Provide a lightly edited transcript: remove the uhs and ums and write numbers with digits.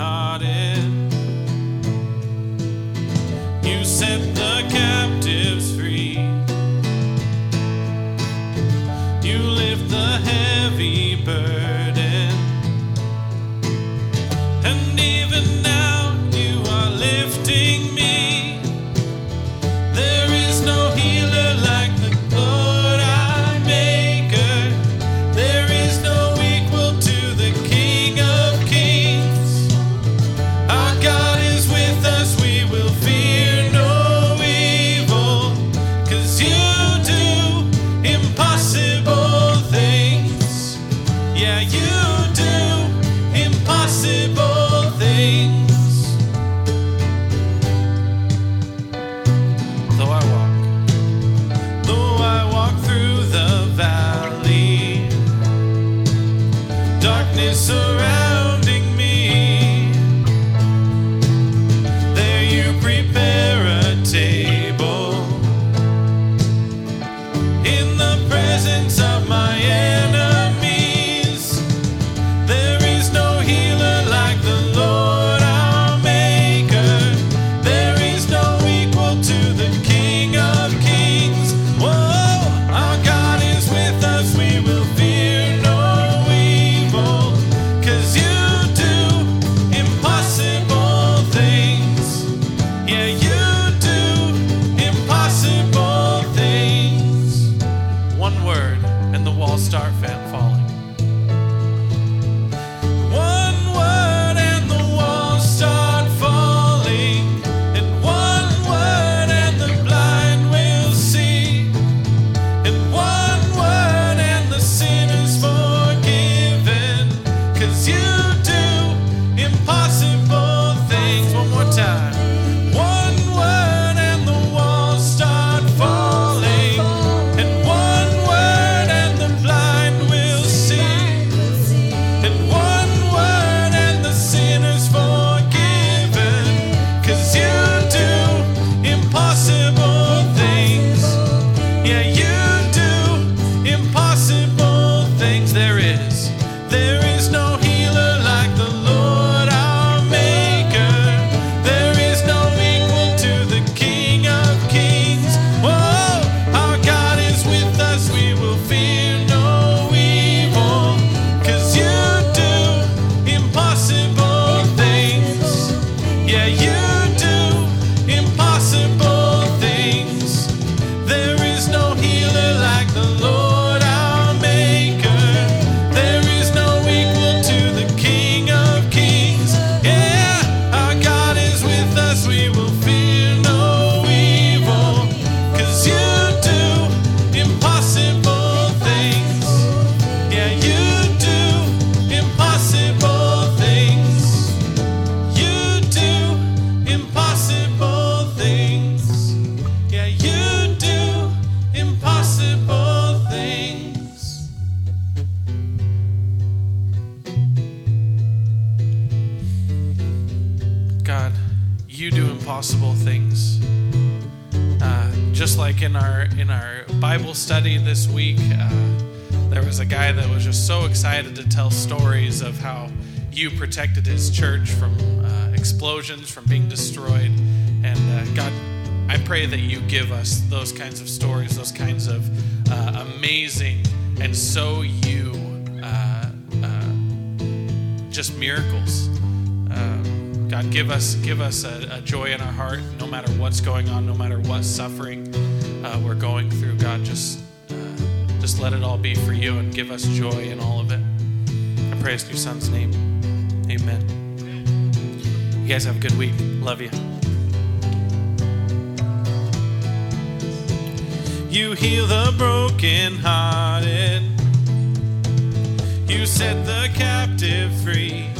brokenhearted. You set the captives free. You lift the heavy burden. And even now you are lifting me. There is no healer like the Lord our Maker. There is no equal to the King of Kings. Our God is with us, we will fear no evil, 'cause you do impossible things. Yeah, you do impossible things. Darkness surrounding me, there you prepare a table in the presence of my enemies. There is no healer like the Lord our Maker. There is no equal to the King of Kings. Whoa, our God is with us, we will fear no. And the walls start falling. One word and the walls start falling. And one word and the blind will see. And one word and the sinner's forgiven. 'Cause you do impossible things. One more time. God, you do impossible things. Just like in our Bible study this week, there was a guy that was just so excited to tell stories of how you protected his church from explosions, from being destroyed. And God, I pray that you give us those kinds of stories, those kinds of amazing and just miracles. God, give us a joy in our heart, no matter what's going on, no matter what suffering we're going through. God, just let it all be for you and give us joy in all of it. I praise your son's name. Amen. You guys have a good week. Love you. You heal the brokenhearted. You set the captive free.